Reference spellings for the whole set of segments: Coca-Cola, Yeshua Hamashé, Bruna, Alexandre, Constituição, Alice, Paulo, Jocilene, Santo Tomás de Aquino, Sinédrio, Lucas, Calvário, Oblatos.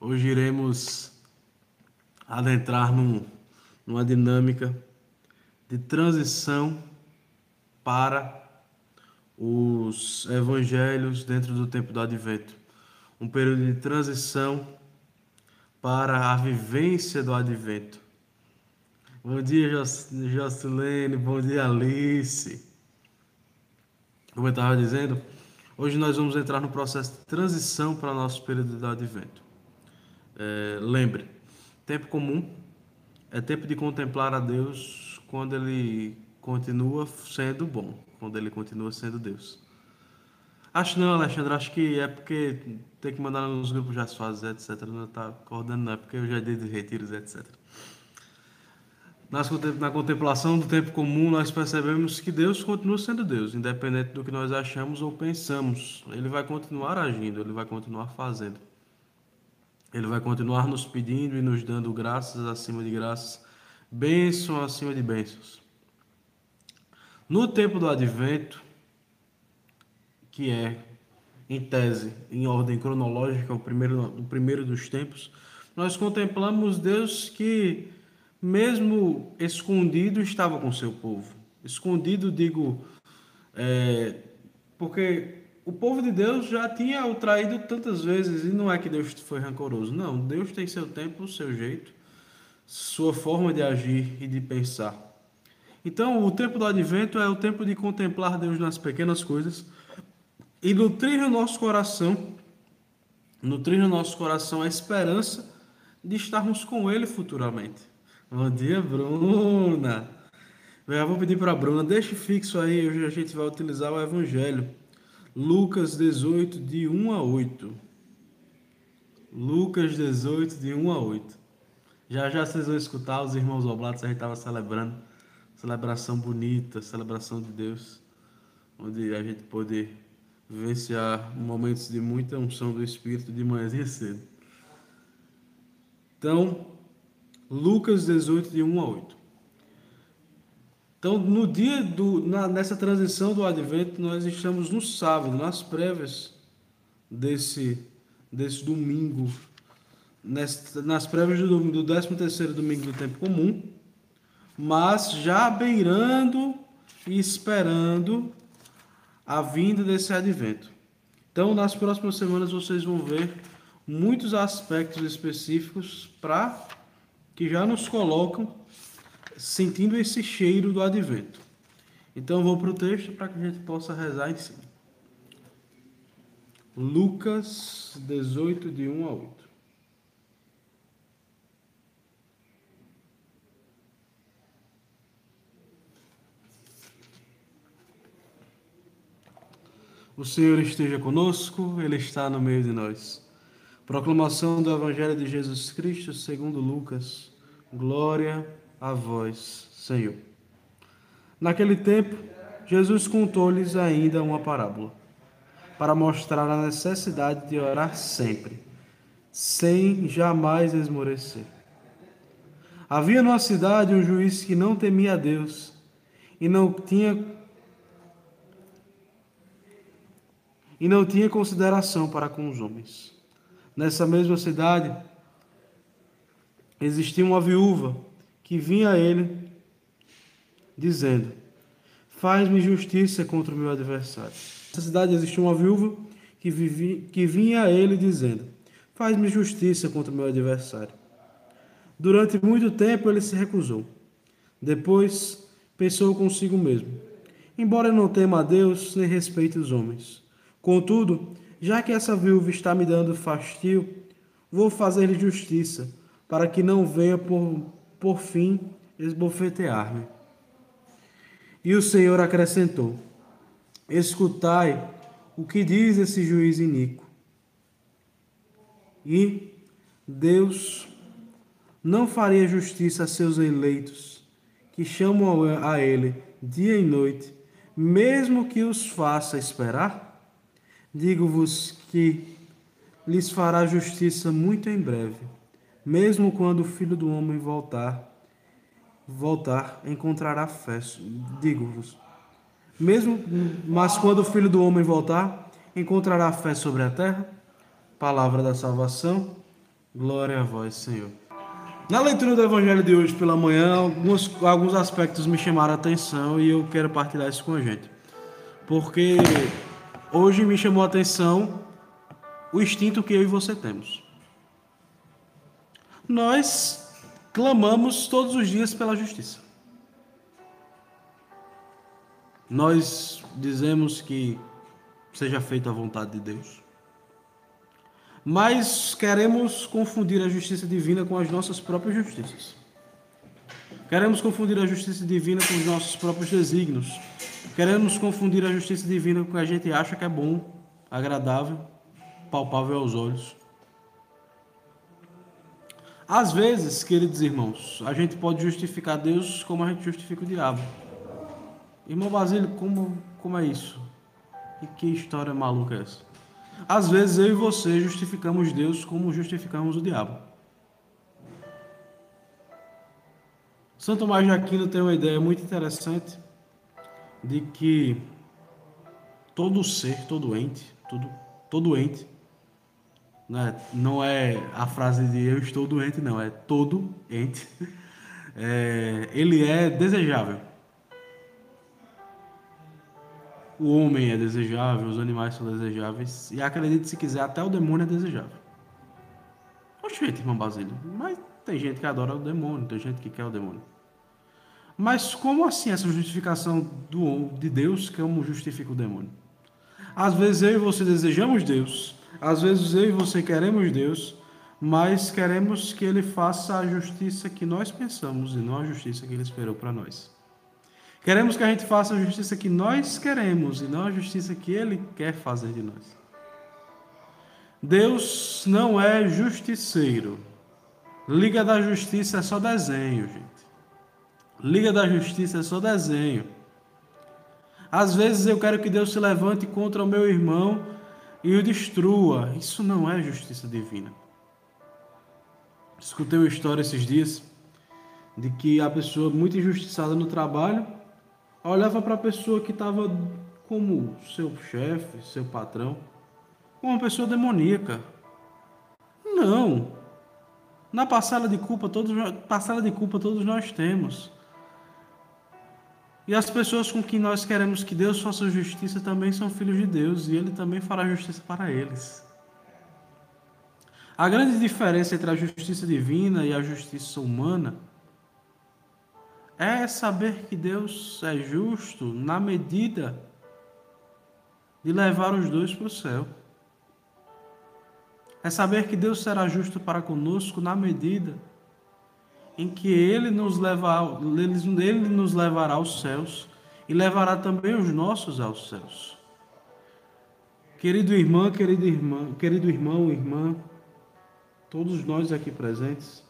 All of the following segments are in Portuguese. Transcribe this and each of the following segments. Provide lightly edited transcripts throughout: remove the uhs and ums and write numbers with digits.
Hoje iremos adentrar numa dinâmica de transição para os evangelhos dentro do tempo do advento. Um período de transição para a vivência do advento. Bom dia, Jocilene. Bom dia, Alice. Como eu estava dizendo, hoje nós vamos entrar no processo de transição para o nosso período do advento. Lembre, tempo comum é tempo de contemplar a Deus quando Ele continua sendo bom, quando Ele continua sendo Deus. Acho não, Alexandre, acho que é porque tem que mandar nos grupos de asfazes, etc. Não está acordando, não, é porque eu já dei de retiros, etc. Na contemplação do tempo comum, nós percebemos que Deus continua sendo Deus, independente do que nós achamos ou pensamos. Ele vai continuar agindo, Ele vai continuar fazendo. Ele vai continuar nos pedindo e nos dando graças acima de graças, bênção acima de bênçãos. No tempo do advento, que é, em tese, em ordem cronológica, o primeiro dos tempos, nós contemplamos Deus que, mesmo escondido, estava com seu povo. Escondido, digo, porque o povo de Deus já tinha o traído tantas vezes, e não é que Deus foi rancoroso, não. Deus tem seu tempo, seu jeito, sua forma de agir e de pensar. Então, o tempo do advento é o tempo de contemplar Deus nas pequenas coisas e nutrir no nosso coração a esperança de estarmos com Ele futuramente. Bom dia, Bruna. Eu já vou pedir para a Bruna, deixe fixo aí, hoje a gente vai utilizar o Evangelho. Lucas 18, de 1 a 8. Lucas 18, de 1 a 8. Já já vocês vão escutar os irmãos Oblatos, a gente estava celebrando. Celebração bonita, celebração de Deus, onde a gente pôde vivenciar momentos de muita unção do Espírito de manhãzinha cedo. Então, Lucas 18, de 1 a 8. Então, no dia nessa transição do advento, nós estamos no sábado, nas prévias desse domingo, nas prévias do 13º domingo do tempo comum, mas já beirando e esperando a vinda desse advento. Então, nas próximas semanas, vocês vão ver muitos aspectos específicos que já nos colocam sentindo esse cheiro do advento. Então, eu vou para o texto para que a gente possa rezar em si. Lucas 18, de 1 a 8. O Senhor esteja conosco, Ele está no meio de nós. Proclamação do Evangelho de Jesus Cristo segundo Lucas. Glória a vós, Senhor. Naquele tempo, Jesus contou-lhes ainda uma parábola, para mostrar a necessidade de orar sempre, sem jamais esmorecer. Havia numa cidade um juiz que não temia a Deus e não tinha consideração para com os homens. Nessa mesma cidade existia uma viúva que vinha a ele, dizendo: faz-me justiça contra o meu adversário. Nessa cidade existia uma viúva que vinha a ele, dizendo: faz-me justiça contra o meu adversário. Durante muito tempo ele se recusou. Depois pensou consigo mesmo: embora eu não tema a Deus, nem respeite os homens, contudo, já que essa viúva está me dando fastio, vou fazer-lhe justiça, para que não venha por fim esbofetear-me. E o Senhor acrescentou: escutai o que diz esse juiz iníquo. E Deus não faria justiça a seus eleitos, que chamam a Ele dia e noite, mesmo que os faça esperar? Digo-vos que lhes fará justiça muito em breve. Mesmo quando o Filho do Homem voltar, encontrará fé. Digo-vos, mas quando o Filho do Homem voltar, encontrará fé sobre a terra? Palavra da salvação. Glória a vós, Senhor. Na leitura do Evangelho de hoje pela manhã, alguns aspectos me chamaram a atenção e eu quero partilhar isso com a gente. Porque hoje me chamou a atenção o instinto que eu e você temos. Nós clamamos todos os dias pela justiça. Nós dizemos que seja feita a vontade de Deus. Mas queremos confundir a justiça divina com as nossas próprias justiças. Queremos confundir a justiça divina com os nossos próprios desígnios. Queremos confundir a justiça divina com o que a gente acha que é bom, agradável, palpável aos olhos. Às vezes, queridos irmãos, a gente pode justificar Deus como a gente justifica o diabo. Irmão Basílio, como é isso? E que história maluca é essa? Às vezes eu e você justificamos Deus como justificamos o diabo. Santo Tomás de Aquino tem uma ideia muito interessante de que todo ser, todo ente, né? Não é a frase de eu estou doente, não, é todo ente, ele é desejável. O homem é desejável, os animais são desejáveis, e acredite se quiser, até o demônio é desejável. Oxente, irmão Basílio, mas tem gente que adora o demônio, tem gente que quer o demônio. Mas como assim essa justificação de Deus, como justifica o demônio? Às vezes eu e você desejamos Deus, às vezes eu e você queremos Deus, mas queremos que Ele faça a justiça que nós pensamos e não a justiça que Ele esperou para nós. Queremos que a gente faça a justiça que nós queremos e não a justiça que Ele quer fazer de nós. Deus não é justiceiro. Liga da Justiça é só desenho, gente. Liga da Justiça é só desenho. Às vezes eu quero que Deus se levante contra o meu irmão e o destrua. Isso não é justiça divina. Escutei uma história esses dias de que a pessoa muito injustiçada no trabalho olhava para a pessoa que estava como seu chefe, seu patrão, como uma pessoa demoníaca. Não. Na parcela de culpa todos nós temos. E as pessoas com quem nós queremos que Deus faça justiça também são filhos de Deus, e Ele também fará justiça para eles. A grande diferença entre a justiça divina e a justiça humana é saber que Deus é justo na medida de levar os dois para o céu. É saber que Deus será justo para conosco na medida em que Ele nos levará aos céus e levará também os nossos aos céus. Querido irmão, querido irmão, irmã, todos nós aqui presentes,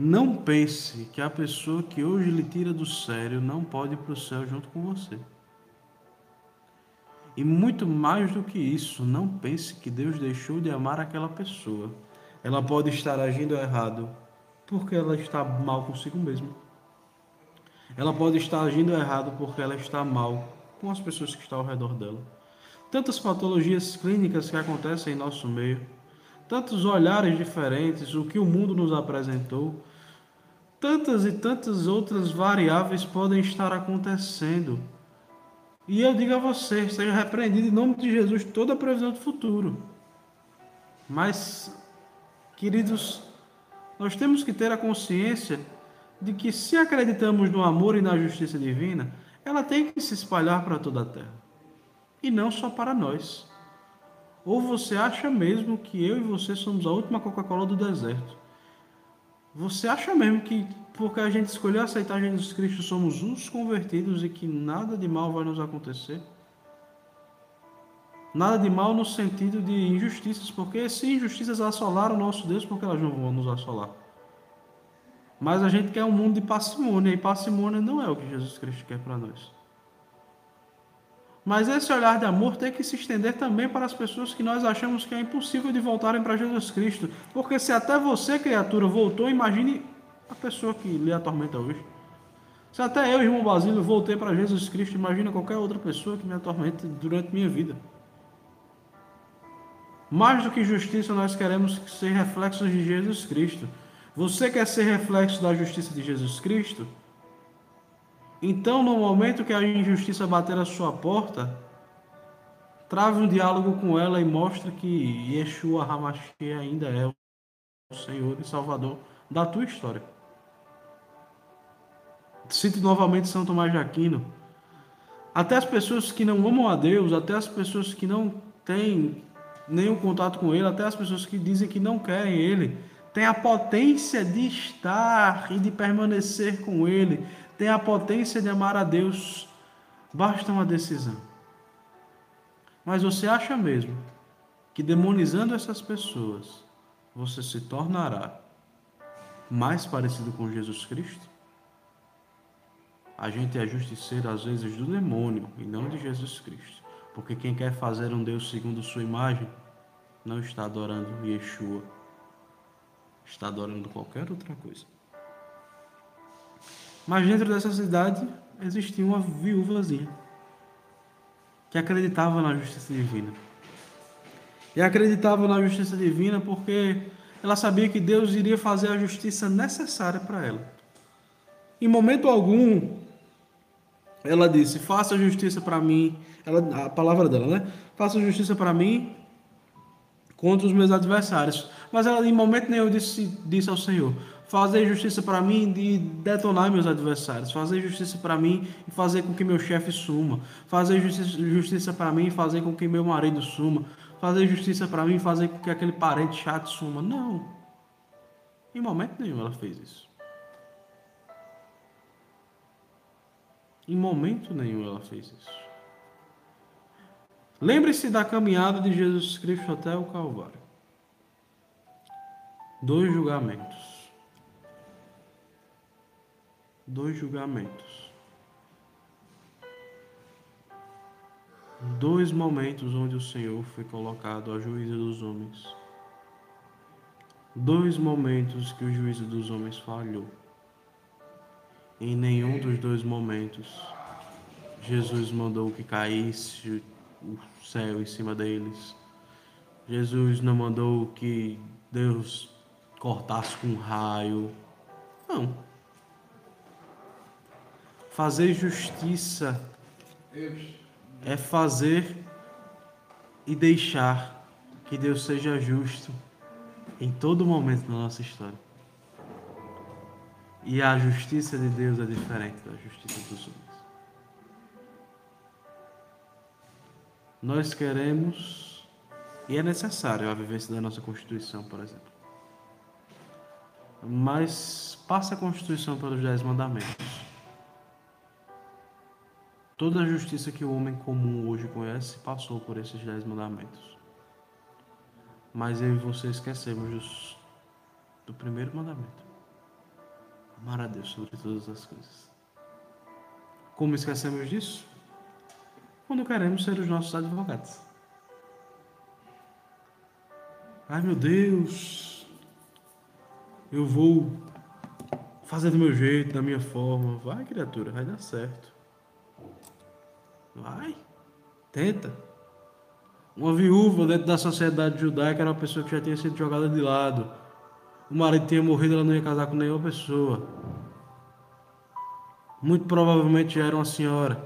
não pense que a pessoa que hoje lhe tira do sério não pode ir para o céu junto com você. E muito mais do que isso, não pense que Deus deixou de amar aquela pessoa. Ela pode estar agindo errado porque ela está mal consigo mesma. Ela pode estar agindo errado porque ela está mal com as pessoas que estão ao redor dela. Tantas patologias clínicas que acontecem em nosso meio, tantos olhares diferentes, o que o mundo nos apresentou, tantas e tantas outras variáveis podem estar acontecendo. E eu digo a você, seja repreendido em nome de Jesus toda a previsão do futuro. Mas, queridos, nós temos que ter a consciência de que se acreditamos no amor e na justiça divina, ela tem que se espalhar para toda a terra. E não só para nós. Ou você acha mesmo que eu e você somos a última Coca-Cola do deserto? Você acha mesmo que porque a gente escolheu aceitar Jesus Cristo somos os convertidos e que nada de mal vai nos acontecer? Nada de mal no sentido de injustiças, porque se injustiças assolaram o nosso Deus, porque elas não vão nos assolar? Mas a gente quer um mundo de parcimônia, e parcimônia não é o que Jesus Cristo quer para nós. Mas esse olhar de amor tem que se estender também para as pessoas que nós achamos que é impossível de voltarem para Jesus Cristo. Porque se até você, criatura, voltou, imagine a pessoa que lhe atormenta hoje. Se até eu, irmão Basílio, voltei para Jesus Cristo, imagina qualquer outra pessoa que me atormenta durante minha vida. Mais do que justiça, nós queremos ser reflexos de Jesus Cristo. Você quer ser reflexo da justiça de Jesus Cristo? Então, no momento que a injustiça bater a sua porta, trave um diálogo com ela e mostre que Yeshua Hamashé ainda é o Senhor e Salvador da tua história. Cito novamente Santo Tomás de Aquino. Até as pessoas que não amam a Deus, até as pessoas que não têm nenhum contato com Ele, até as pessoas que dizem que não querem Ele, tem a potência de estar e de permanecer com Ele, tem a potência de amar a Deus. Basta uma decisão. Mas você acha mesmo que demonizando essas pessoas você se tornará mais parecido com Jesus Cristo? A gente é justiceiro às vezes do demônio e não de Jesus Cristo. Porque quem quer fazer um Deus segundo sua imagem não está adorando Yeshua, está adorando qualquer outra coisa. Mas dentro dessa cidade existia uma viúvazinha que acreditava na justiça divina. E acreditava na justiça divina porque ela sabia que Deus iria fazer a justiça necessária para ela. Em momento algum, ela disse, faça justiça para mim, ela, a palavra dela, né? Faça justiça para mim contra os meus adversários. Mas ela, em momento nenhum, disse ao Senhor, fazer justiça para mim de detonar meus adversários, fazer justiça para mim e fazer com que meu chefe suma, fazer justiça para mim e fazer com que meu marido suma, fazer justiça para mim e fazer com que aquele parente chato suma. Não. Em momento nenhum ela fez isso. Em momento nenhum ela fez isso. Lembre-se da caminhada de Jesus Cristo até o Calvário. 2 julgamentos. 2 julgamentos. 2 momentos onde o Senhor foi colocado a juízo dos homens. 2 momentos que o juízo dos homens falhou. Em nenhum dos 2 momentos, Jesus mandou que caísse o céu em cima deles. Jesus não mandou que Deus cortasse com um raio. Não. Fazer justiça é fazer e deixar que Deus seja justo em todo momento da nossa história. E a justiça de Deus é diferente da justiça dos homens. Nós queremos, e é necessário, a vivência da nossa Constituição, por exemplo. Mas passa a Constituição pelos 10 mandamentos. Toda a justiça que o homem comum hoje conhece passou por esses 10 mandamentos. Mas eu e você esquecemos do 1º mandamento. Amar a Deus sobre todas as coisas. Como esquecemos disso? Quando queremos ser os nossos advogados. Ai meu Deus, eu vou fazer do meu jeito, da minha forma. Vai, criatura, vai dar certo. Vai, tenta. Uma viúva dentro da sociedade judaica era uma pessoa que já tinha sido jogada de lado. O marido tinha morrido, ela não ia casar com nenhuma pessoa. Muito provavelmente já era uma senhora.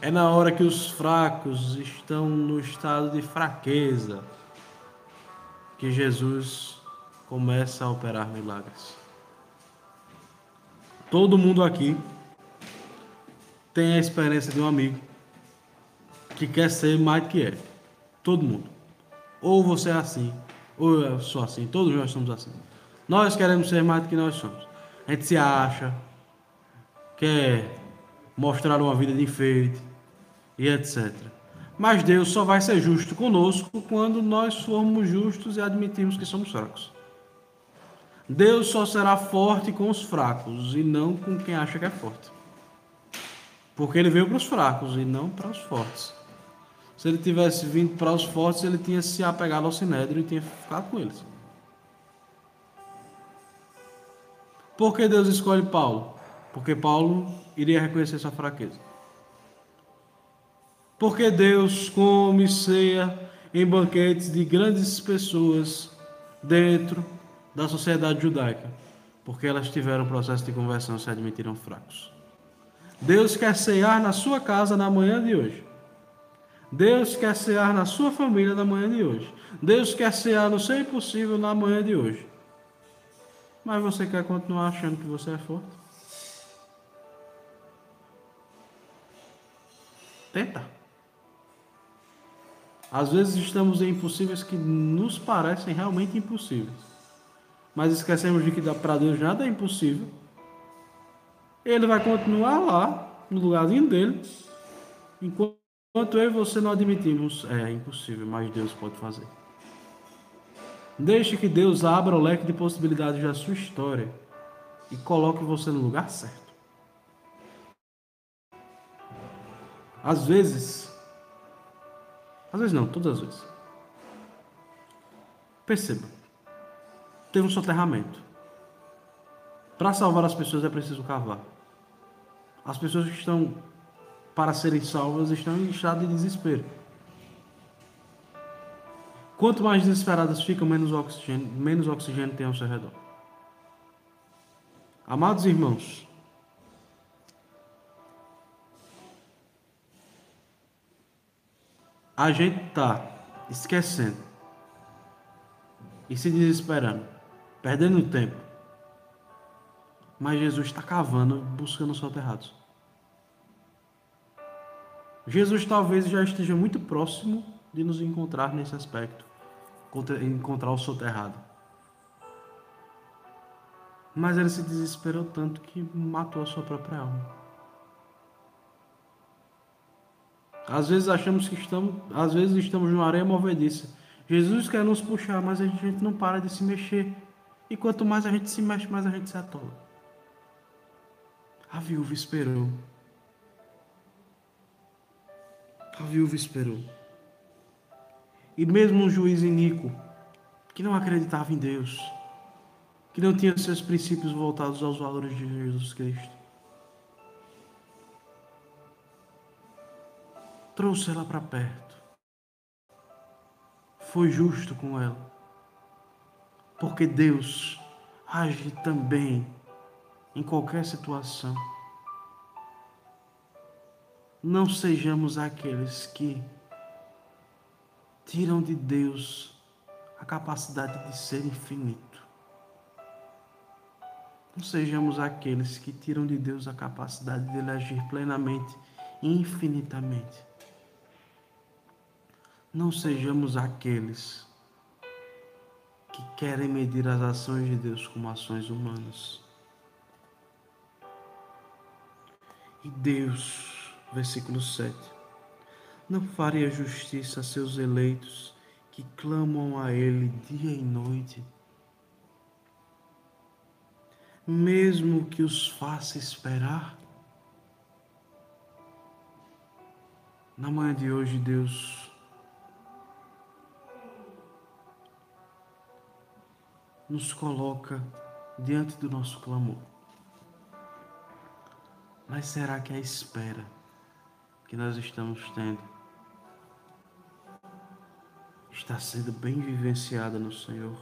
É na hora que os fracos estão no estado de fraqueza que Jesus começa a operar milagres. Todo mundo aqui tem a experiência de um amigo que quer ser mais do que é. Todo mundo. Ou você é assim, ou eu sou assim, todos nós somos assim. Nós queremos ser mais do que nós somos. A gente se acha, quer mostrar uma vida de enfeite e etc. Mas Deus só vai ser justo conosco quando nós formos justos e admitirmos que somos fracos. Deus só será forte com os fracos e não com quem acha que é forte. Porque Ele veio para os fracos e não para os fortes. Se ele tivesse vindo para os fortes, ele tinha se apegado ao Sinédrio e tinha ficado com eles. Por que Deus escolhe Paulo? Porque Paulo iria reconhecer sua fraqueza. porque Deus come e ceia em banquetes de grandes pessoas dentro da sociedade judaica, porque elas tiveram um processo de conversão e se admitiram fracos. Deus quer cear na sua casa na manhã de hoje. Deus quer cear na sua família na manhã de hoje. Deus quer cear no seu impossível na manhã de hoje. Mas você quer continuar achando que você é forte? Tenta. Às vezes estamos em impossíveis que nos parecem realmente impossíveis, mas esquecemos de que para Deus nada é impossível. Ele vai continuar lá, no lugarzinho dele, enquanto eu e você não admitimos, é impossível, mas Deus pode fazer. Deixe que Deus abra o leque de possibilidades da sua história e coloque você no lugar certo. Às vezes não, todas as vezes. Perceba, teve um soterramento. Para salvar as pessoas é preciso cavar. As pessoas que estão, para serem salvas, estão em estado de desespero. Quanto mais desesperadas ficam, menos oxigênio tem ao seu redor. Amados irmãos, a gente está esquecendo e se desesperando, perdendo tempo. Mas Jesus está cavando, buscando os soterrados. Jesus talvez já esteja muito próximo de nos encontrar nesse aspecto, encontrar o soterrado. Mas ele se desesperou tanto que matou a sua própria alma. Às vezes achamos que estamos numa areia movediça. Jesus quer nos puxar, mas a gente não para de se mexer. E quanto mais a gente se mexe, mais a gente se atola. A viúva esperou. A viúva esperou. E mesmo um juiz iníquo, que não acreditava em Deus, que não tinha seus princípios voltados aos valores de Jesus Cristo, trouxe ela para perto. Foi justo com ela, porque Deus age também em qualquer situação. Não sejamos aqueles que tiram de Deus a capacidade de ser infinito. Não sejamos aqueles que tiram de Deus a capacidade de ele agir plenamente e infinitamente. Não sejamos aqueles que querem medir as ações de Deus como ações humanas. E Deus, versículo 7, não faria justiça a seus eleitos que clamam a Ele dia e noite, mesmo que os faça esperar? Na manhã de hoje, Deus nos coloca diante do nosso clamor. Mas será que a espera que nós estamos tendo está sendo bem vivenciada no Senhor?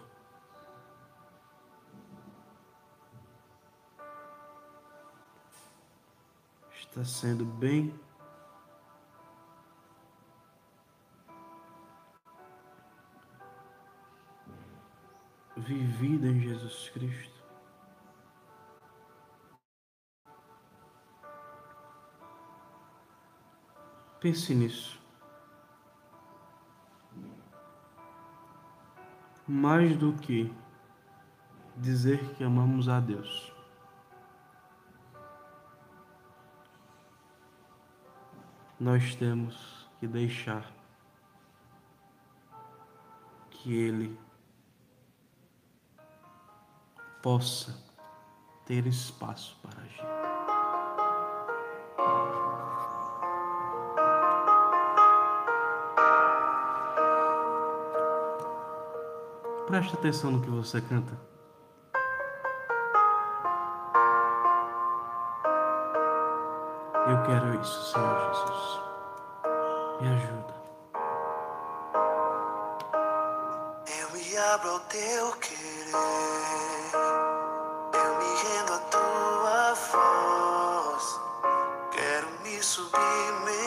Está sendo bem vivida em Jesus Cristo? Pense nisso. Mais do que dizer que amamos a Deus, nós temos que deixar que Ele possa ter espaço para agir. Preste atenção no que você canta. Eu quero isso, Senhor Jesus. abro ao teu querer. Eu me rendo à tua voz. Quero me submeter.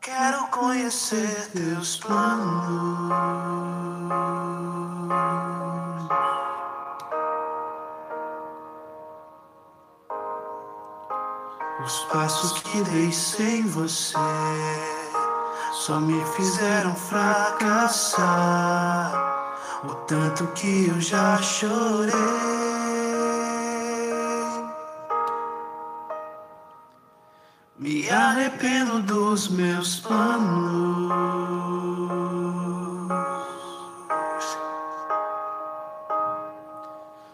Quero conhecer teus planos. Os passos que dei sem você só me fizeram fracassar. O tanto que eu já chorei. Me arrependo dos meus planos.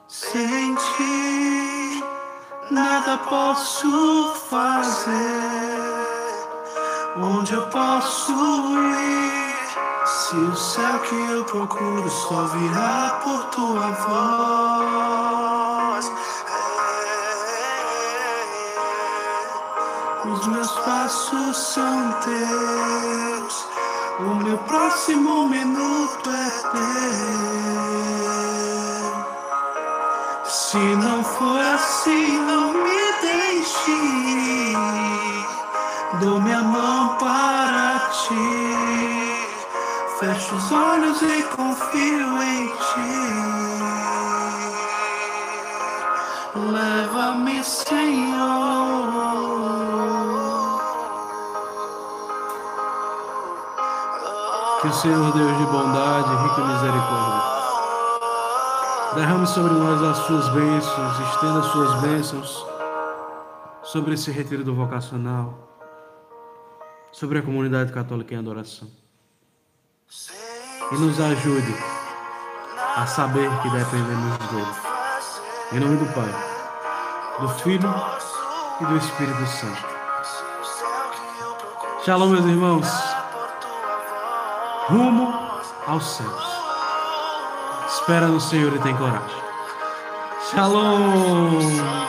Sem ti, nada posso fazer, onde eu posso ir, se o céu que eu procuro só virá por tua voz. Os meus passos são teus, o meu próximo minuto é teu. Se não for assim, não me deixe, dou minha mão para ti, fecho os olhos e confio em ti. Leva-me, Senhor. Que o Senhor, Deus de bondade e rica misericórdia, derrame sobre nós as suas bênçãos, estenda as suas bênçãos sobre esse retiro do vocacional, sobre a comunidade católica em adoração. E nos ajude a saber que dependemos dele. Em nome do Pai, do Filho e do Espírito Santo. Shalom, meus irmãos. Rumo aos céus. Espera no Senhor e tem coragem. Shalom.